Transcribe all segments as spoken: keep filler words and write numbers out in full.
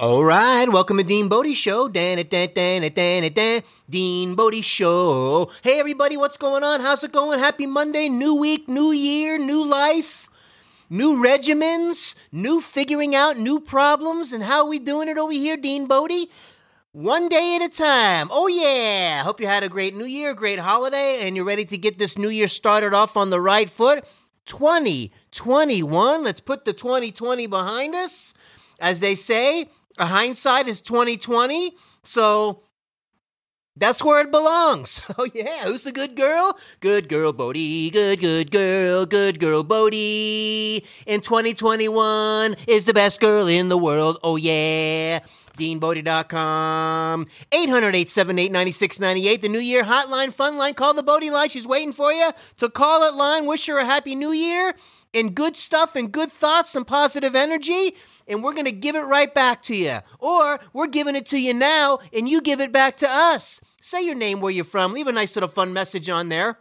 All right, welcome to Dean Bodie Show. Dan, dan, dan, dan, dan, Dean Bodie Show. Hey, everybody, what's going on? How's it going? Happy Monday, new week, new year, new life, new regimens, new figuring out new problems, and how are we doing it over here, Dean Bodie? One day at a time. Oh, yeah. Hope you had a great new year, great holiday, and you're ready to get this new year started off on the right foot. twenty twenty-one. Let's put the twenty twenty behind us. As they say, a hindsight is twenty twenty, so that's where it belongs. Oh yeah, who's the good girl? Good girl Bodie, good, good girl, good girl Bodie. In twenty twenty-one is the best girl in the world. Oh yeah, Dean Bodie dot com, eight hundred, eight seven eight, nine six nine eight, the New Year Hotline, Fun Line. Call the Bodie Line, she's waiting for you. So call it line, wish her a Happy New Year, and good stuff and good thoughts and positive energy, and we're going to give it right back to you. Or we're giving it to you now, and you give it back to us. Say your name, where you're from. Leave a nice little fun message on there.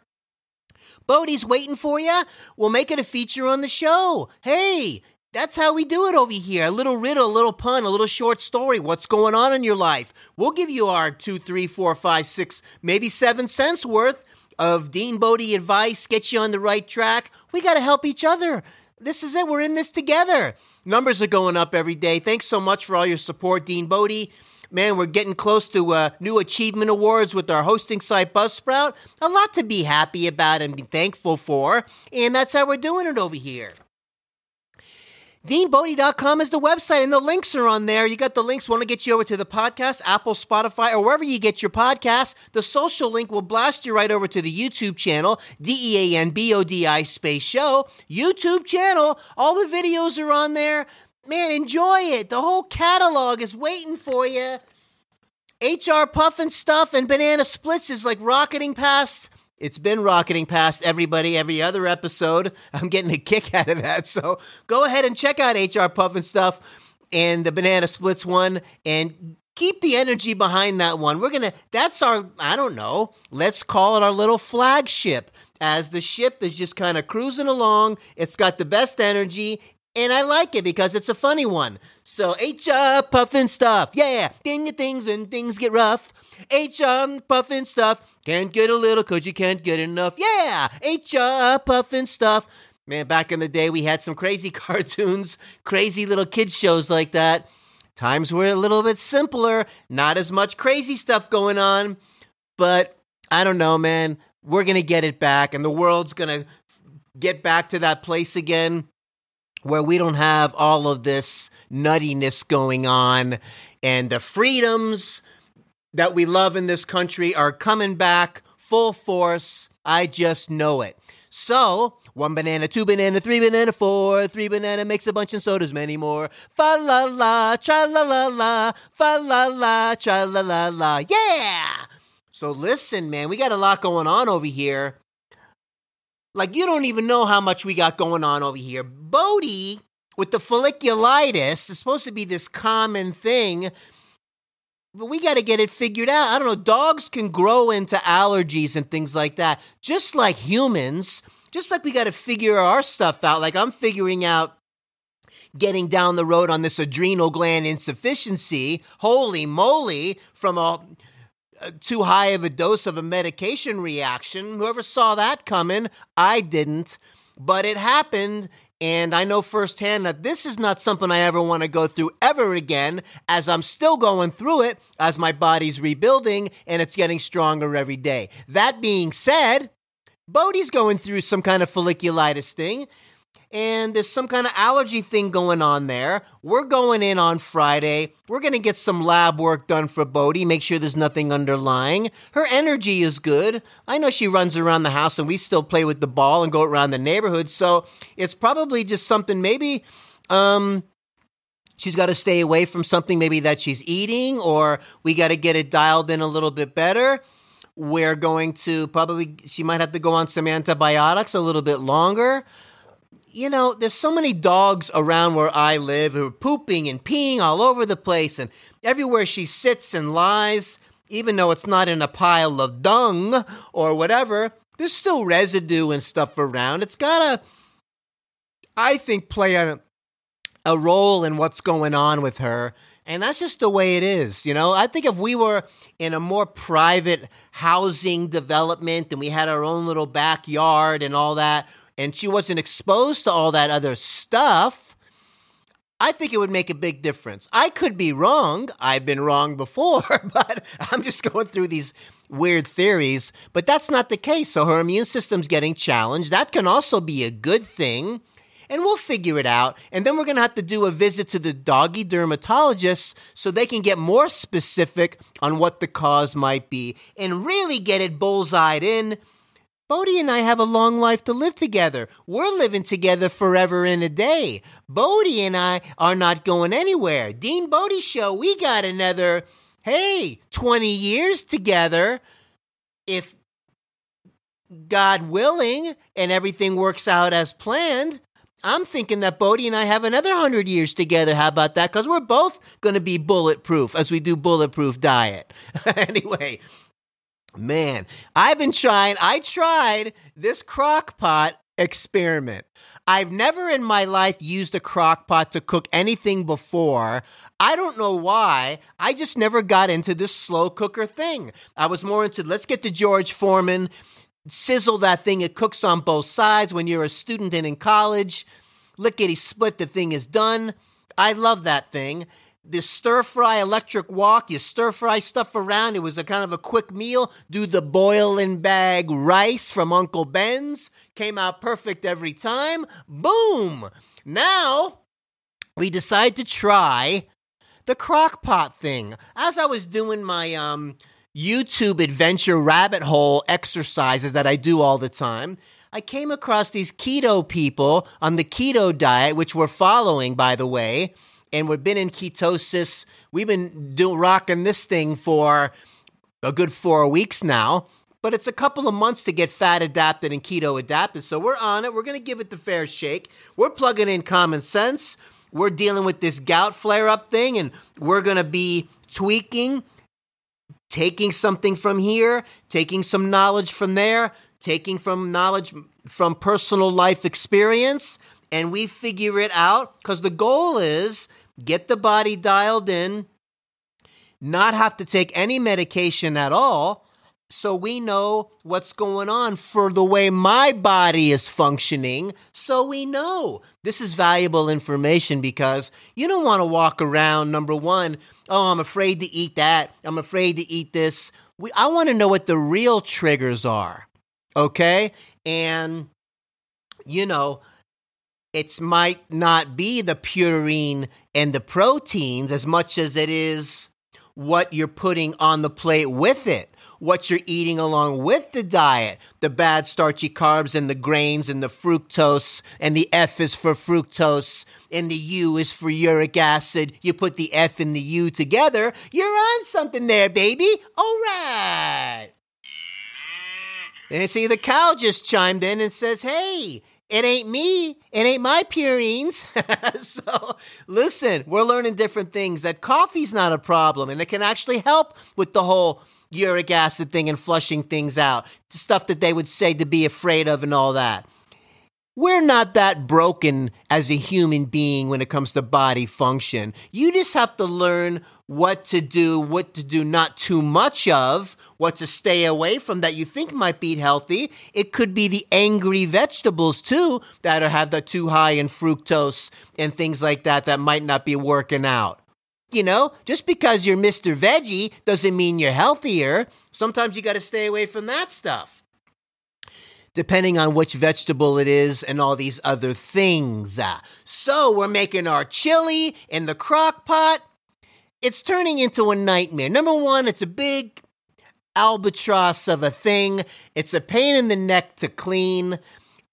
Bodie's waiting for you. We'll make it a feature on the show. Hey, that's how we do it over here. A little riddle, a little pun, a little short story. What's going on in your life? We'll give you our two, three, four, five, six, maybe seven cents worth of Dean Bodie advice, get you on the right track. We got to help each other. This is it. We're in this together. Numbers are going up every day. Thanks so much for all your support, Dean Bodie. Man, we're getting close to uh, new achievement awards with our hosting site, Buzzsprout. A lot to be happy about and be thankful for, and that's how we're doing it over here. Dean Bodie dot com is the website, and the links are on there. You got the links. Want to get you over to the podcast, Apple, Spotify, or wherever you get your podcast. The social link will blast you right over to the YouTube channel, D E A N B O D I space show, YouTube channel. All the videos are on there. Man, enjoy it. The whole catalog is waiting for you. H R. Pufnstuf and Banana Splits is like rocketing past... It's been rocketing past everybody every other episode. I'm getting a kick out of that. So go ahead and check out H R. Pufnstuf and the Banana Splits one and keep the energy behind that one. We're going to, that's our, I don't know, let's call it our little flagship. As the ship is just kind of cruising along, it's got the best energy. And I like it because it's a funny one. So H R. Pufnstuf, yeah, ding things and things get rough. H R. Pufnstuf, can't get a little because you can't get enough. Yeah, H R. Pufnstuf. Man, back in the day, we had some crazy cartoons, crazy little kids shows like that. Times were a little bit simpler, not as much crazy stuff going on. But I don't know, man. We're going to get it back, and the world's going to get back to that place again where we don't have all of this nuttiness going on, and the freedoms that we love in this country are coming back full force. I just know it. So, one banana, two banana, three banana, four. Three banana makes a bunch and so does many more. Fa-la-la, cha-la-la-la, fa-la-la, cha-la-la-la. Yeah! So listen, man, we got a lot going on over here. Like, you don't even know how much we got going on over here. Bodie, with the folliculitis, it's supposed to be this common thing, but we got to get it figured out. I don't know. Dogs can grow into allergies and things like that, just like humans, just like we got to figure our stuff out. Like I'm figuring out getting down the road on this adrenal gland insufficiency. Holy moly, from a, a too high of a dose of a medication reaction. Whoever saw that coming, I didn't, but it happened. And I know firsthand that this is not something I ever want to go through ever again, as I'm still going through it, as my body's rebuilding, and it's getting stronger every day. That being said, Bodie's going through some kind of folliculitis thing, and there's some kind of allergy thing going on there. We're going in on Friday. We're going to get some lab work done for Bodie, make sure there's nothing underlying. Her energy is good. I know she runs around the house, and we still play with the ball and go around the neighborhood. So it's probably just something maybe um, she's got to stay away from something maybe that she's eating, or we got to get it dialed in a little bit better. We're going to probably, she might have to go on some antibiotics a little bit longer. You know, there's so many dogs around where I live who are pooping and peeing all over the place, and everywhere she sits and lies, even though it's not in a pile of dung or whatever, there's still residue and stuff around. It's got to, I think, play a, a role in what's going on with her. And that's just the way it is, you know? I think if we were in a more private housing development and we had our own little backyard and all that, and she wasn't exposed to all that other stuff, I think it would make a big difference. I could be wrong. I've been wrong before, but I'm just going through these weird theories. But that's not the case. So her immune system's getting challenged. That can also be a good thing. And we'll figure it out. And then we're going to have to do a visit to the doggy dermatologist so they can get more specific on what the cause might be and really get it bullseyed in. Bodie and I have a long life to live together. We're living together forever in a day. Bodie and I are not going anywhere. Dean Bodie Show, we got another, hey, twenty years together. If God willing and everything works out as planned, I'm thinking that Bodie and I have another one hundred years together. How about that? Because we're both going to be bulletproof as we do bulletproof diet. Anyway, man, I've been trying. I tried this crock pot experiment. I've never in my life used a crock pot to cook anything before. I don't know why. I just never got into this slow cooker thing. I was more into let's get to George Foreman. Sizzle that thing. It cooks on both sides. When you're a student and in college, lickety split, the thing is done. I love that thing. The stir fry electric wok, you stir fry stuff around. It was a kind of a quick meal. Do the boiling bag rice from Uncle Ben's. Came out perfect every time. Boom. Now we decide to try the crock pot thing. As I was doing my, um, YouTube adventure rabbit hole exercises that I do all the time, I came across these keto people on the keto diet, which we're following, by the way, and we've been in ketosis. We've been do- rocking this thing for a good four weeks now, but it's a couple of months to get fat adapted and keto adapted, so we're on it. We're going to give it the fair shake. We're plugging in common sense. We're dealing with this gout flare-up thing, and we're going to be tweaking, taking something from here, taking some knowledge from there, taking from knowledge from personal life experience, and we figure it out because the goal is get the body dialed in, not have to take any medication at all, so we know what's going on for the way my body is functioning, so we know. This is valuable information because you don't want to walk around, number one, oh, I'm afraid to eat that. I'm afraid to eat this. We, I want to know what the real triggers are, okay? And, you know, it might not be the purine and the proteins as much as it is what you're putting on the plate with it, what you're eating along with the diet, the bad starchy carbs and the grains and the fructose, and the F is for fructose and the U is for uric acid. You put the F and the U together, you're on something there, baby. All right. And see, the cow just chimed in and says, hey, it ain't me. It ain't my purines. So listen, we're learning different things, that coffee's not a problem and it can actually help with the whole uric acid thing and flushing things out, stuff that they would say to be afraid of and all that. We're not that broken as a human being when it comes to body function. You just have to learn what to do, what to do not too much of, what to stay away from that you think might be healthy. It could be the angry vegetables too that are, have the too high in fructose and things like that that might not be working out. You know, just because you're Mister Veggie doesn't mean you're healthier. Sometimes you got to stay away from that stuff, depending on which vegetable it is and all these other things. So we're making our chili in the crock pot. It's turning into a nightmare. Number one, it's a big albatross of a thing. It's a pain in the neck to clean.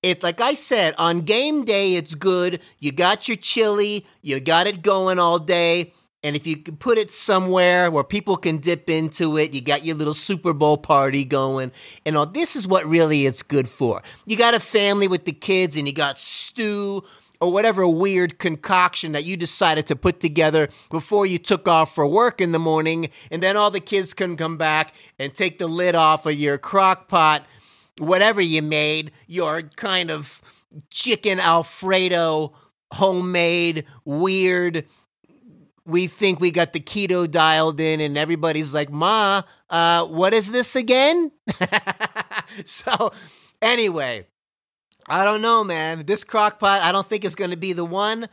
It's like I said, on game day, it's good. You got your chili. You got it going all day. And if you can put it somewhere where people can dip into it, you got your little Super Bowl party going. And all this is what really it's good for. You got a family with the kids and you got stew or whatever weird concoction that you decided to put together before you took off for work in the morning. And then all the kids can come back and take the lid off of your crock pot, whatever you made, your kind of chicken Alfredo homemade, weird. We think we got the keto dialed in, and everybody's like, Ma, uh, what is this again? So anyway, I don't know, man. This crock pot, I don't think it's going to be the one.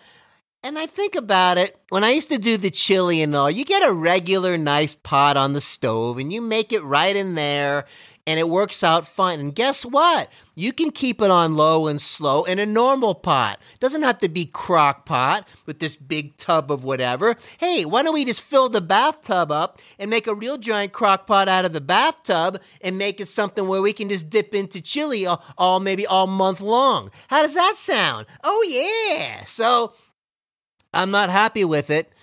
And I think about it, when I used to do the chili and all, you get a regular nice pot on the stove and you make it right in there and it works out fine. And guess what? You can keep it on low and slow in a normal pot. It doesn't have to be crock pot with this big tub of whatever. Hey, why don't we just fill the bathtub up and make a real giant crock pot out of the bathtub and make it something where we can just dip into chili all, all maybe all month long. How does that sound? Oh, yeah. So I'm not happy with it,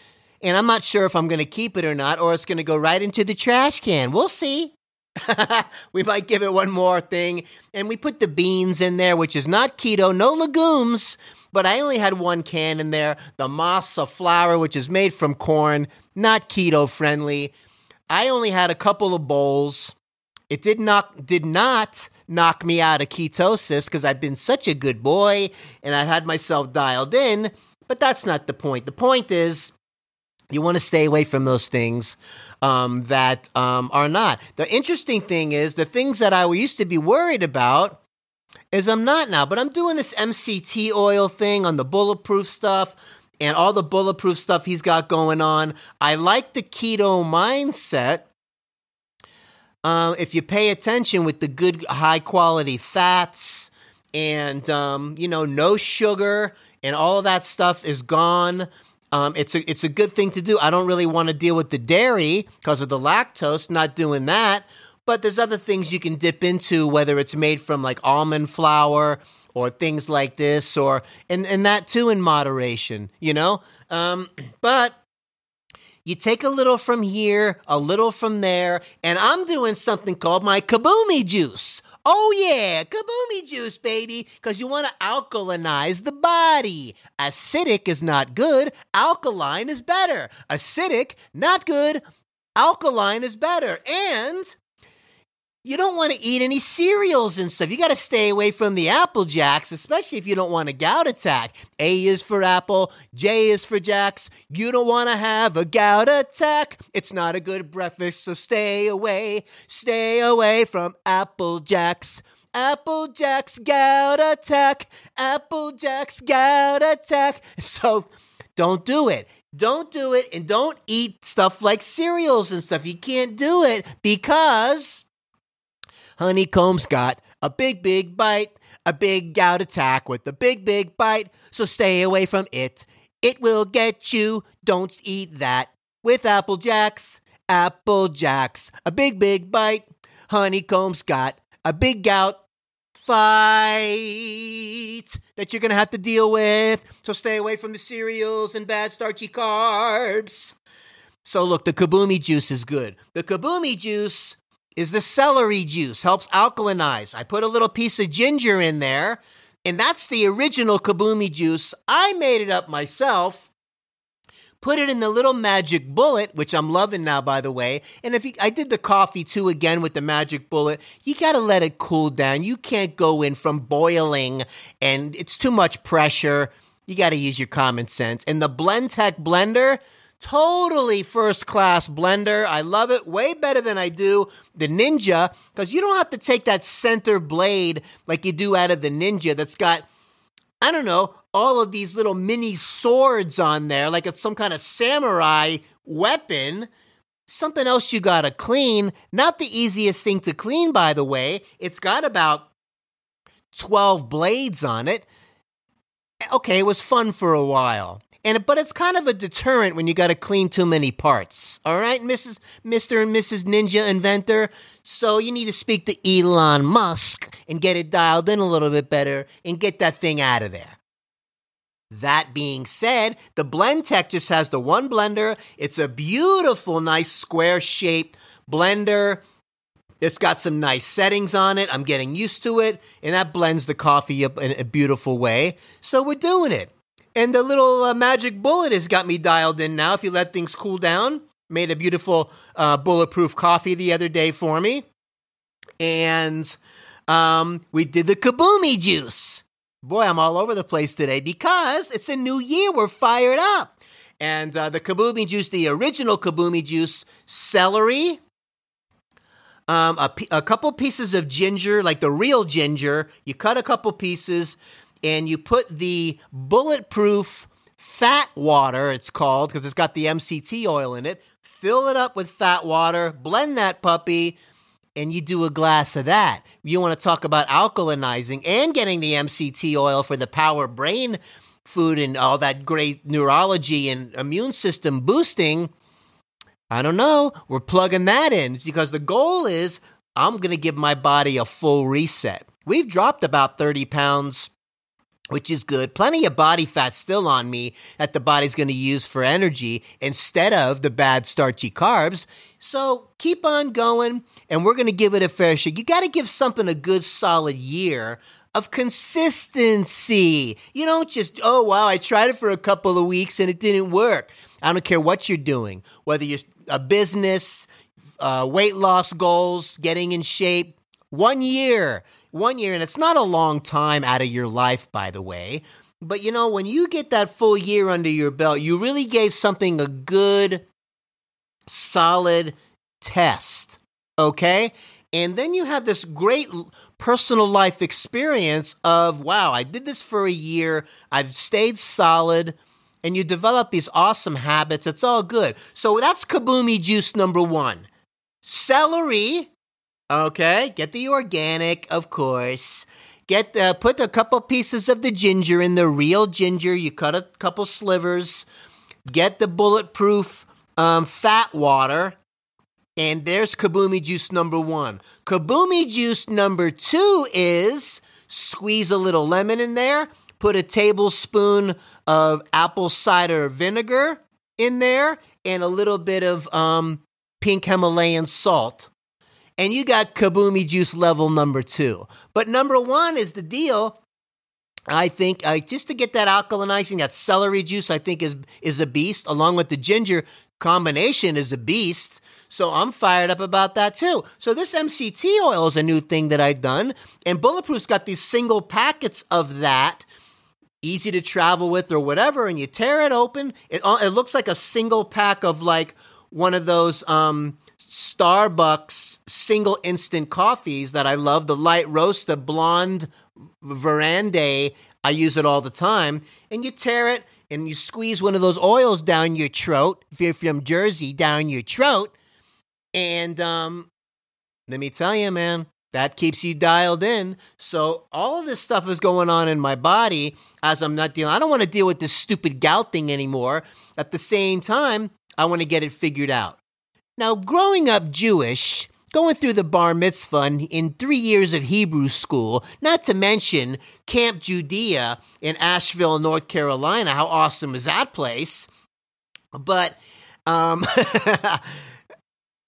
and I'm not sure if I'm going to keep it or not, or it's going to go right into the trash can. We'll see. We might give it one more thing, and we put the beans in there, which is not keto, no legumes, but I only had one can in there, the masa flour, which is made from corn, not keto-friendly. I only had a couple of bowls. It did not, did not knock me out of ketosis because I've been such a good boy, and I had myself dialed in. But that's not the point. The point is you want to stay away from those things um, that um, are not. The interesting thing is the things that I used to be worried about is I'm not now. But I'm doing this M C T oil thing on the Bulletproof stuff and all the Bulletproof stuff he's got going on. I like the keto mindset. Um, if you pay attention with the good high-quality fats and, um, you know, no sugar – and all of that stuff is gone. Um, it's a it's a good thing to do. I don't really want to deal with the dairy because of the lactose, not doing that. But there's other things you can dip into, whether it's made from like almond flour or things like this, or and, and that too in moderation, you know? Um, but you take a little from here, a little from there, and I'm doing something called my kaboomy juice. Oh, yeah, kaboomy juice, baby, because you want to alkalinize the body. Acidic is not good. Alkaline is better. Acidic, not good. Alkaline is better. And you don't want to eat any cereals and stuff. You got to stay away from the Apple Jacks, especially if you don't want a gout attack. A is for apple, J is for Jacks. You don't want to have a gout attack. It's not a good breakfast, so stay away. Stay away from Apple Jacks. Apple Jacks, gout attack. Apple Jacks, gout attack. So don't do it. Don't do it, and don't eat stuff like cereals and stuff. You can't do it because honeycomb's got a big, big bite, a big gout attack with a big, big bite. So stay away from it. It will get you. Don't eat that. With Apple Jacks, Apple Jacks, a big, big bite. Honeycomb's got a big gout fight that you're going to have to deal with. So stay away from the cereals and bad starchy carbs. So look, the kaboomy juice is good. The kaboomy juice is the celery juice, helps alkalinize. I put a little piece of ginger in there, and that's the original kaboomy juice. I made it up myself, put it in the little magic bullet, which I'm loving now, by the way. And if you, I did the coffee too again with the magic bullet. You got to let it cool down. You can't go in from boiling, and it's too much pressure. You got to use your common sense. And the Blendtec blender, totally first-class blender. I love it way better than I do the Ninja because you don't have to take that center blade like you do out of the Ninja that's got, I don't know, all of these little mini swords on there like it's some kind of samurai weapon. Something else you got to clean. Not the easiest thing to clean, by the way. It's got about twelve blades on it. Okay, it was fun for a while. And but it's kind of a deterrent when you got to clean too many parts. All right, Missus Mister and Missus Ninja Inventor. So you need to speak to Elon Musk and get it dialed in a little bit better and get that thing out of there. That being said, the Blendtec just has the one blender. It's a beautiful, nice square-shaped blender. It's got some nice settings on it. I'm getting used to it, and that blends the coffee up in a beautiful way. So we're doing it. And the little uh, magic bullet has got me dialed in now. If you let things cool down, made a beautiful uh, bulletproof coffee the other day for me. And um, we did the kaboomy juice. Boy, I'm all over the place today because it's a new year. We're fired up. And uh, the kaboomy juice, the original kaboomy juice, celery, um, a, a couple pieces of ginger, like the real ginger. You cut a couple pieces and you put the Bulletproof fat water, it's called, because it's got the M C T oil in it. Fill it up with fat water, blend that puppy, and you do a glass of that. You want to talk about alkalinizing and getting the M C T oil for the power brain food and all that great neurology and immune system boosting. I don't know. We're plugging that in because the goal is I'm going to give my body a full reset. We've dropped about thirty pounds, which is good. Plenty of body fat still on me that the body's going to use for energy instead of the bad starchy carbs. So keep on going, and we're going to give it a fair shake. You got to give something a good solid year of consistency. You don't just, oh, wow, I tried it for a couple of weeks and it didn't work. I don't care what you're doing, whether you're a business, uh, weight loss goals, getting in shape, one year. One year, and it's not a long time out of your life, by the way. But, you know, when you get that full year under your belt, you really gave something a good, solid test, okay? And then you have this great personal life experience of, wow, I did this for a year. I've stayed solid. And you develop these awesome habits. It's all good. So that's kaboomy juice number one. Celery. Okay, get the organic, of course. Get the, put a couple pieces of the ginger in, the real ginger. You cut a couple slivers. Get the Bulletproof um, fat water. And there's kaboomy juice number one. Kaboomy juice number two is squeeze a little lemon in there. Put a tablespoon of apple cider vinegar in there. And a little bit of um, pink Himalayan salt. And you got kaboomy juice level number two. But number one is the deal. I think uh, just to get that alkalinizing, that celery juice, I think is is a beast, along with the ginger combination is a beast. So I'm fired up about that too. So this M C T oil is a new thing that I've done. And Bulletproof's got these single packets of that, easy to travel with or whatever. And you tear it open. It, it looks like a single pack of like one of those um, Starbucks single instant coffees that I love, the light roast, the blonde Verande. I use it all the time. And you tear it and you squeeze one of those oils down your throat, if you're from Jersey, down your throat. And um, let me tell you, man, that keeps you dialed in. So all of this stuff is going on in my body as I'm not dealing. I don't want to deal with this stupid gout thing anymore. At the same time, I want to get it figured out. Now, growing up Jewish, going through the bar mitzvah in three years of Hebrew school, not to mention Camp Judea in Asheville, North Carolina. How awesome is that place? But um,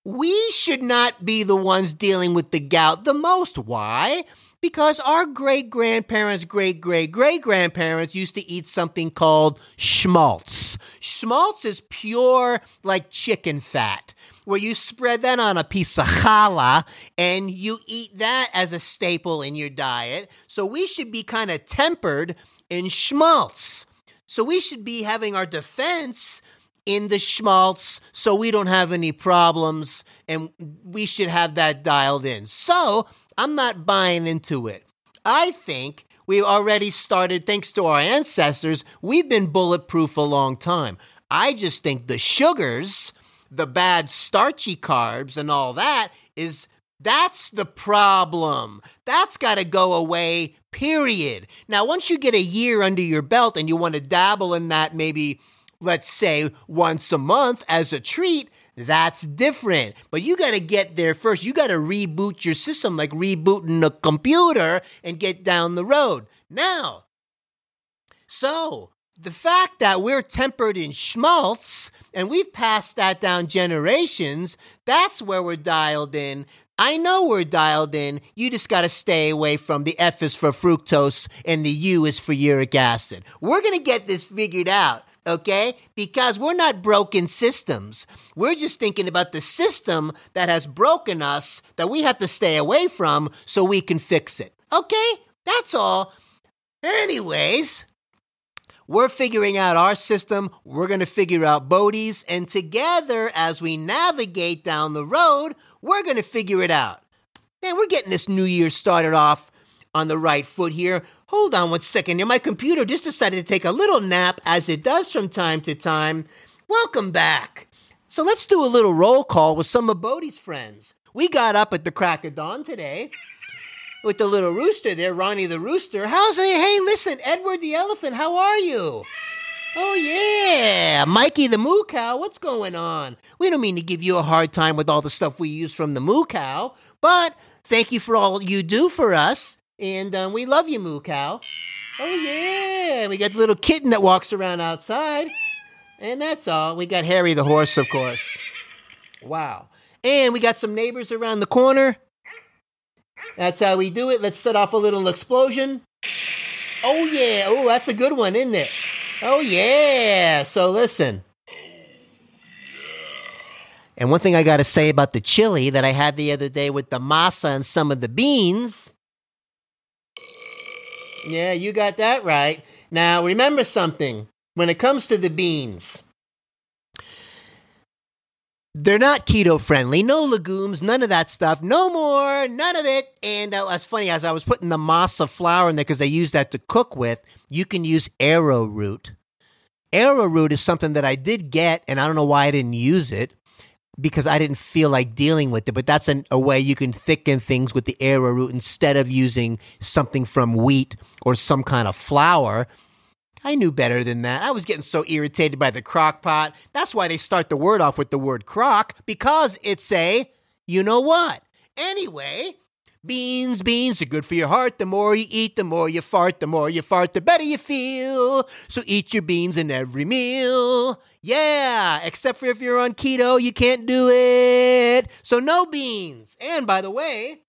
we should not be the ones dealing with the gout the most. Why? Because our great-grandparents, great-great-great-grandparents used to eat something called schmaltz. Schmaltz is pure, like, chicken fat, where you spread that on a piece of challah and you eat that as a staple in your diet. So we should be kind of tempered in schmaltz. So we should be having our defense in the schmaltz so we don't have any problems, and we should have that dialed in. So I'm not buying into it. I think we've already started, thanks to our ancestors, we've been bulletproof a long time. I just think the sugars, the bad starchy carbs and all that, is that's the problem. That's got to go away, period. Now, once you get a year under your belt and you want to dabble in that maybe, let's say, once a month as a treat, that's different. But you got to get there first. You got to reboot your system like rebooting a computer and get down the road. Now, so the fact that we're tempered in schmaltz and we've passed that down generations, that's where we're dialed in. I know we're dialed in. You just got to stay away from the F is for fructose and the U is for uric acid. We're going to get this figured out. Okay? Because we're not broken systems. We're just thinking about the system that has broken us that we have to stay away from so we can fix it. Okay? That's all. Anyways, we're figuring out our system. We're going to figure out Bodie's. And together, as we navigate down the road, we're going to figure it out. Man, we're getting this new year started off on the right foot here. Hold on one second here. My computer just decided to take a little nap, as it does from time to time. Welcome back. So let's do a little roll call with some of Bodie's friends. We got up at the crack of dawn today with the little rooster there, Ronnie the rooster. How's he? Hey, listen, Edward the elephant, how are you? Oh, yeah. Mikey the moo cow, what's going on? We don't mean to give you a hard time with all the stuff we use from the moo cow, but thank you for all you do for us. And um, we love you, moo cow. Oh, yeah. We got the little kitten that walks around outside. And that's all. We got Harry the horse, of course. Wow. And we got some neighbors around the corner. That's how we do it. Let's set off a little explosion. Oh, yeah. Oh, that's a good one, isn't it? Oh, yeah. So listen. And one thing I got to say about the chili that I had the other day with the masa and some of the beans. Yeah, you got that right. Now, remember something. When it comes to the beans, they're not keto-friendly. No legumes, none of that stuff. No more, none of it. And uh, it's funny, as I was putting the masa flour in there, because I use that to cook with, you can use arrowroot. Arrowroot is something that I did get, and I don't know why I didn't use it, because I didn't feel like dealing with it. But that's an, a way you can thicken things with the arrowroot instead of using something from wheat or some kind of flour. I knew better than that. I was getting so irritated by the crock pot. That's why they start the word off with the word crock, because it's a, you know what. Anyway, beans, beans are good for your heart. The more you eat, the more you fart. The more you fart, the better you feel. So eat your beans in every meal. Yeah, except for if you're on keto, you can't do it. So no beans. And by the way,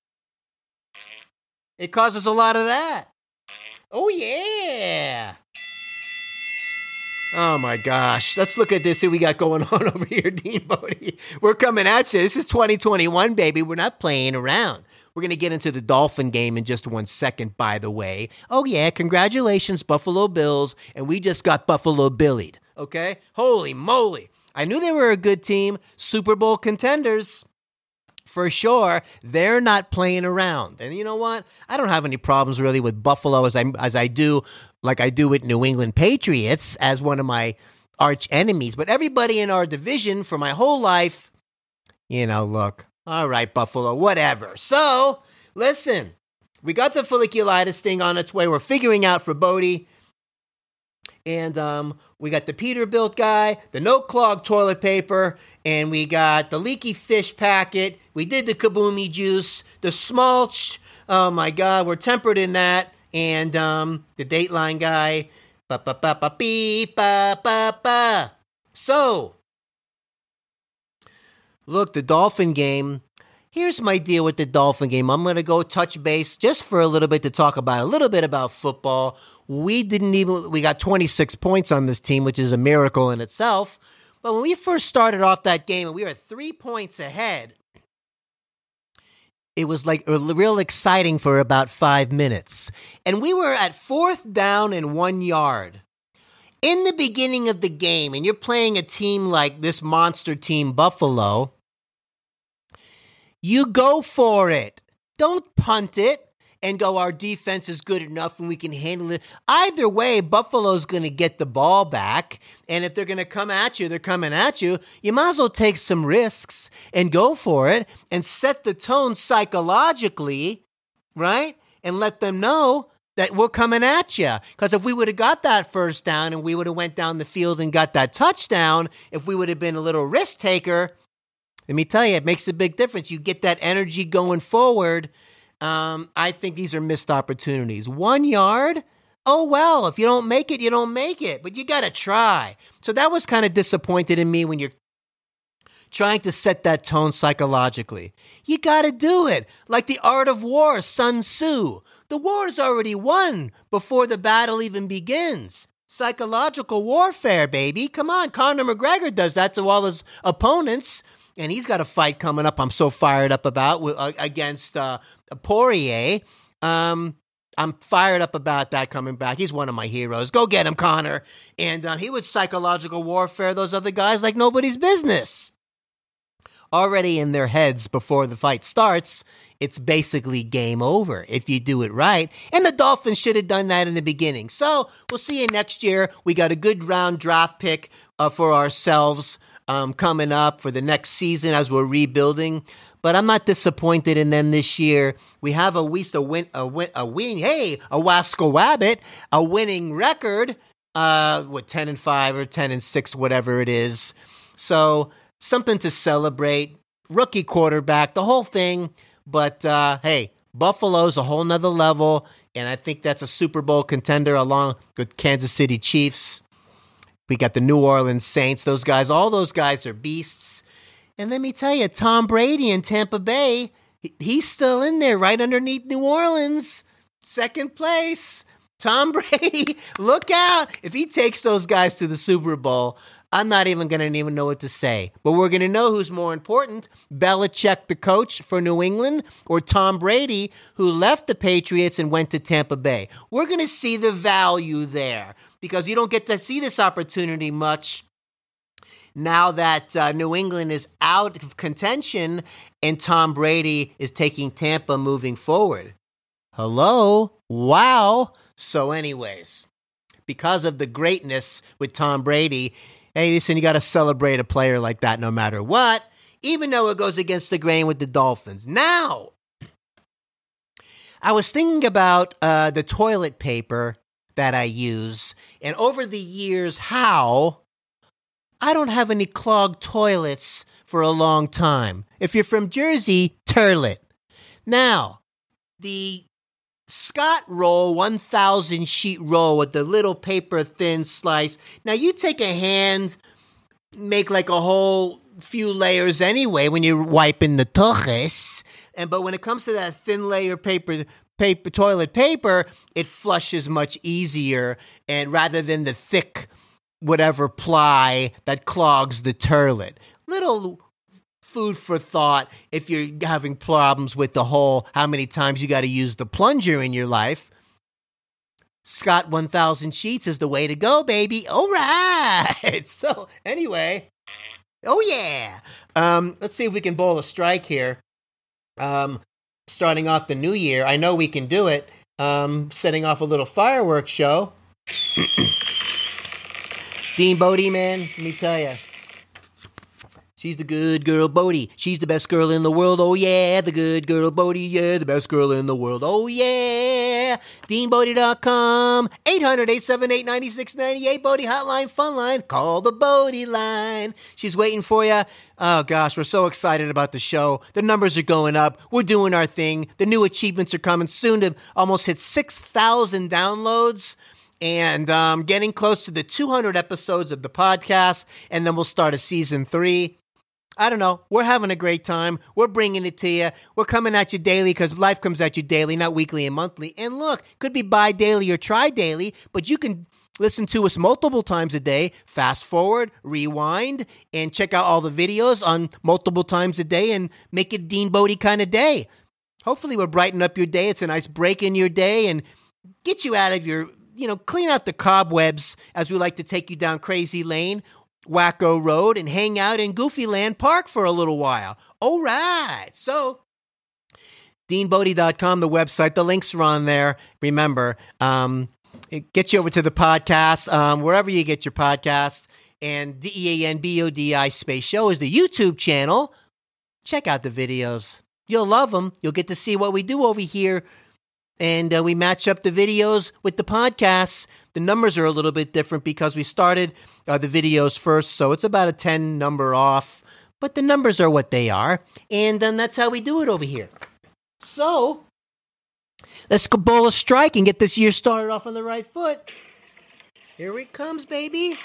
it causes a lot of that. Oh, yeah. Oh, my gosh. Let's look at this that we got going on over here, Dean Bodie. We're coming at you. This is twenty twenty-one, baby. We're not playing around. We're going to get into the Dolphin game in just one second, by the way. Oh, yeah. Congratulations, Buffalo Bills. And we just got Buffalo Billied, okay? Holy moly. I knew they were a good team. Super Bowl contenders. For sure, they're not playing around. And you know what? I don't have any problems really with Buffalo as I as I do, like I do with New England Patriots as one of my arch enemies. But everybody in our division for my whole life, you know, look, all right, Buffalo, whatever. So, listen, we got the folliculitis thing on its way. We're figuring out for Bodie. And um, we got the Peterbilt guy, the no-clog toilet paper, and we got the leaky fish packet. We did the kaboomy juice, the smulch. Oh, my God, we're tempered in that. And um, the Dateline guy. Ba-ba-ba-ba-bee-ba-ba-ba. So, look, the Dolphin game. Here's my deal with the Dolphin game. I'm going to go touch base just for a little bit to talk about a little bit about football. We didn't even, we got twenty-six points on this team, which is a miracle in itself. But when we first started off that game and we were three points ahead, it was like real exciting for about five minutes. And we were at fourth down and one yard. In the beginning of the game, and you're playing a team like this monster team, Buffalo, you go for it. Don't punt it and go, our defense is good enough and we can handle it. Either way, Buffalo's going to get the ball back. And if they're going to come at you, they're coming at you. You might as well take some risks and go for it and set the tone psychologically, right? And let them know that we're coming at you. Because if we would have got that first down and we would have went down the field and got that touchdown, if we would have been a little risk taker, let me tell you, it makes a big difference. You get that energy going forward. Um, I think these are missed opportunities. One yard? Oh, well, if you don't make it, you don't make it. But you got to try. So that was kind of disappointed in me when you're trying to set that tone psychologically. You got to do it. Like the art of war, Sun Tzu. The war is already won before the battle even begins. Psychological warfare, baby. Come on, Conor McGregor does that to all his opponents. And he's got a fight coming up I'm so fired up about uh, against uh, Poirier. Um, I'm fired up about that coming back. He's one of my heroes. Go get him, Conor. And uh, he would psychological warfare those other guys like nobody's business. Already in their heads before the fight starts, it's basically game over if you do it right. And the Dolphins should have done that in the beginning. So we'll see you next year. We got a good round draft pick uh, for ourselves um, coming up for the next season as we're rebuilding. But I'm not disappointed in them this year. We have at least a win, a win, a win. Hey, a Wasco-Wabbit, a winning record. Uh, what ten and five or ten and six, whatever it is. So something to celebrate. Rookie quarterback, the whole thing. But uh, hey, Buffalo's a whole nother level, and I think that's a Super Bowl contender along with Kansas City Chiefs. We got the New Orleans Saints. Those guys, all those guys are beasts. And let me tell you, Tom Brady in Tampa Bay, he's still in there right underneath New Orleans. Second place. Tom Brady, look out. If he takes those guys to the Super Bowl, I'm not even going to even know what to say. But we're going to know who's more important, Belichick, the coach for New England, or Tom Brady, who left the Patriots and went to Tampa Bay. We're going to see the value there because you don't get to see this opportunity much. Now that uh, New England is out of contention and Tom Brady is taking Tampa moving forward. Hello? Wow. So anyways, because of the greatness with Tom Brady, hey, listen, you got to celebrate a player like that no matter what, even though it goes against the grain with the Dolphins. Now, I was thinking about uh, the toilet paper that I use and over the years how I don't have any clogged toilets for a long time. If you're from Jersey, turlet. Now, the Scott roll, one thousand sheet roll with the little paper thin slice. Now, you take a hand, make like a whole few layers anyway when you're wiping the tuchus. And but when it comes to that thin layer paper, paper toilet paper, it flushes much easier and rather than the thick whatever ply that clogs the toilet. Little food for thought if you're having problems with the whole how many times you got to use the plunger in your life. Scott one thousand sheets is the way to go, baby. All right. So anyway, oh yeah. Um, let's see if we can bowl a strike here. Um, starting off the new year, I know we can do it. Um, setting off a little fireworks show. Dean Bodie, man, let me tell you. She's the good girl, Bodie. She's the best girl in the world. Oh, yeah, the good girl, Bodie. Yeah, the best girl in the world. Oh, yeah. Dean Bodie dot com. eight hundred, eight seven eight, nine six nine eight. Bodie Hotline Fun Line. Call the Bodie line. She's waiting for you. Oh, gosh, we're so excited about the show. The numbers are going up. We're doing our thing. The new achievements are coming soon to almost hit six thousand downloads. And um, getting close to the two hundred episodes of the podcast, and then we'll start a season three. I don't know. We're having a great time. We're bringing it to you. We're coming at you daily because life comes at you daily, not weekly and monthly. And look, could be bi-daily or tri-daily, but you can listen to us multiple times a day, fast forward, rewind, and check out all the videos on multiple times a day and make it Dean Bodie kind of day. Hopefully we're brightening up your day. It's a nice break in your day and get you out of your... you know, clean out the cobwebs as we like to take you down Crazy Lane, Wacko Road, and hang out in Goofy Land Park for a little while. All right. So, Dean Bodie dot com, the website. The links are on there. Remember, um, it gets you over to the podcast, um, wherever you get your podcast. And D E A N B O D I Space Show is the YouTube channel. Check out the videos. You'll love them. You'll get to see what we do over here. And uh, we match up the videos with the podcasts. The numbers are a little bit different because we started uh, the videos first. So it's about a ten number off. But the numbers are what they are. And then um, that's how we do it over here. So let's go bowl a strike and get this year started off on the right foot. Here it comes, baby.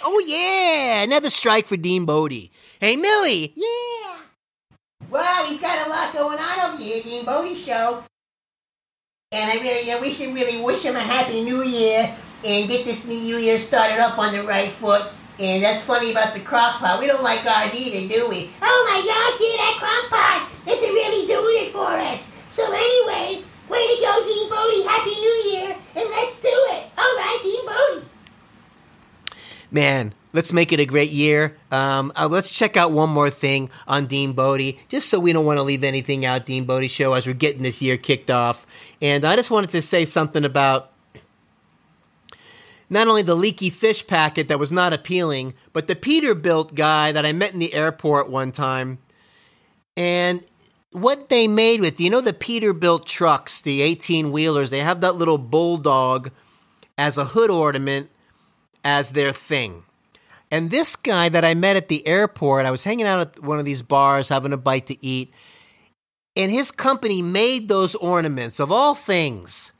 Oh, yeah. Another strike for Dean Bodie. Hey, Millie. Yeah. Wow, he's got a lot going on over here. Dean Bodie Show. And I really, you know, we should really wish him a happy new year and get this new year started off on the right foot. And that's funny about the crock pot. We don't like ours either, do we? Oh my gosh, hear that crock pot? It's really doing it for us. So anyway, Way to go, Dean Bodie. Happy New Year. And let's do it. All right, Dean Bodie. Man, let's make it a great year. Um, uh, let's check out one more thing on Dean Bodie, just so we don't want to leave anything out, Dean Bodie Show, as we're getting this year kicked off. And I just wanted to say something about not only the leaky fish packet that was not appealing, but the Peterbilt guy that I met in the airport one time. And what they made with, you know, the Peterbilt trucks, the eighteen-wheelers, they have that little bulldog as a hood ornament as their thing. And this guy that I met at the airport, I was hanging out at one of these bars, having a bite to eat, and his company made those ornaments of all things.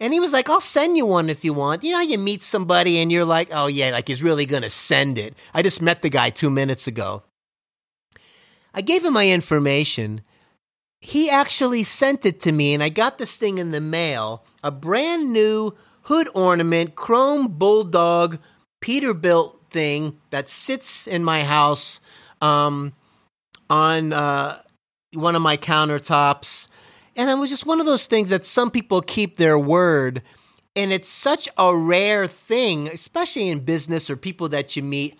And he was like, I'll send you one if you want. You know how you meet somebody and you're like, oh yeah, like he's really going to send it. I just met the guy two minutes ago. I gave him my information. He actually sent it to me, and I got this thing in the mail, a brand new hood ornament, chrome bulldog Peterbilt thing that sits in my house um, on uh, one of my countertops. And it was just one of those things that some people keep their word. And it's such a rare thing, especially in business or people that you meet.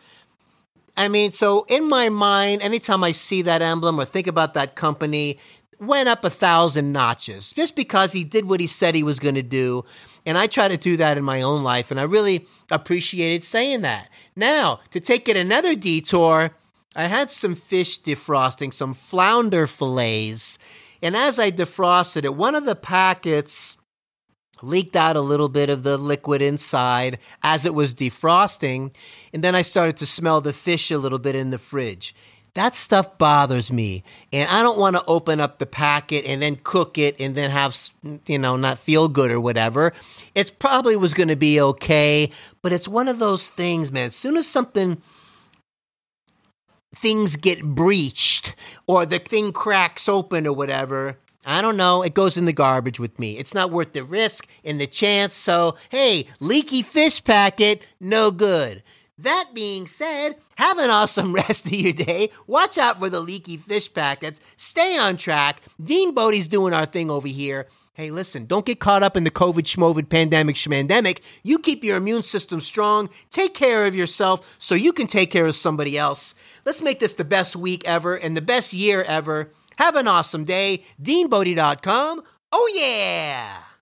I mean, so in my mind, anytime I see that emblem or think about that company, went up a thousand notches just because he did what he said he was going to do. And I try to do that in my own life. And I really appreciated saying that. Now, to take it another detour, I had some fish defrosting, some flounder fillets. And as I defrosted it, one of the packets leaked out a little bit of the liquid inside as it was defrosting. And then I started to smell the fish a little bit in the fridge. That stuff bothers me. And I don't want to open up the packet and then cook it and then have, you know, not feel good or whatever. It probably was going to be okay. But it's one of those things, man. As soon as something... things get breached or the thing cracks open or whatever, I don't know. It goes in the garbage with me. It's not worth the risk and the chance. So, hey, leaky fish packet, no good. That being said, have an awesome rest of your day. Watch out for the leaky fish packets. Stay on track. Dean Bodie's doing our thing over here. Hey, listen, don't get caught up in the COVID, schmovid, pandemic, shmandemic. You keep your immune system strong. Take care of yourself so you can take care of somebody else. Let's make this the best week ever and the best year ever. Have an awesome day. Dean Bodie dot com. Oh, yeah.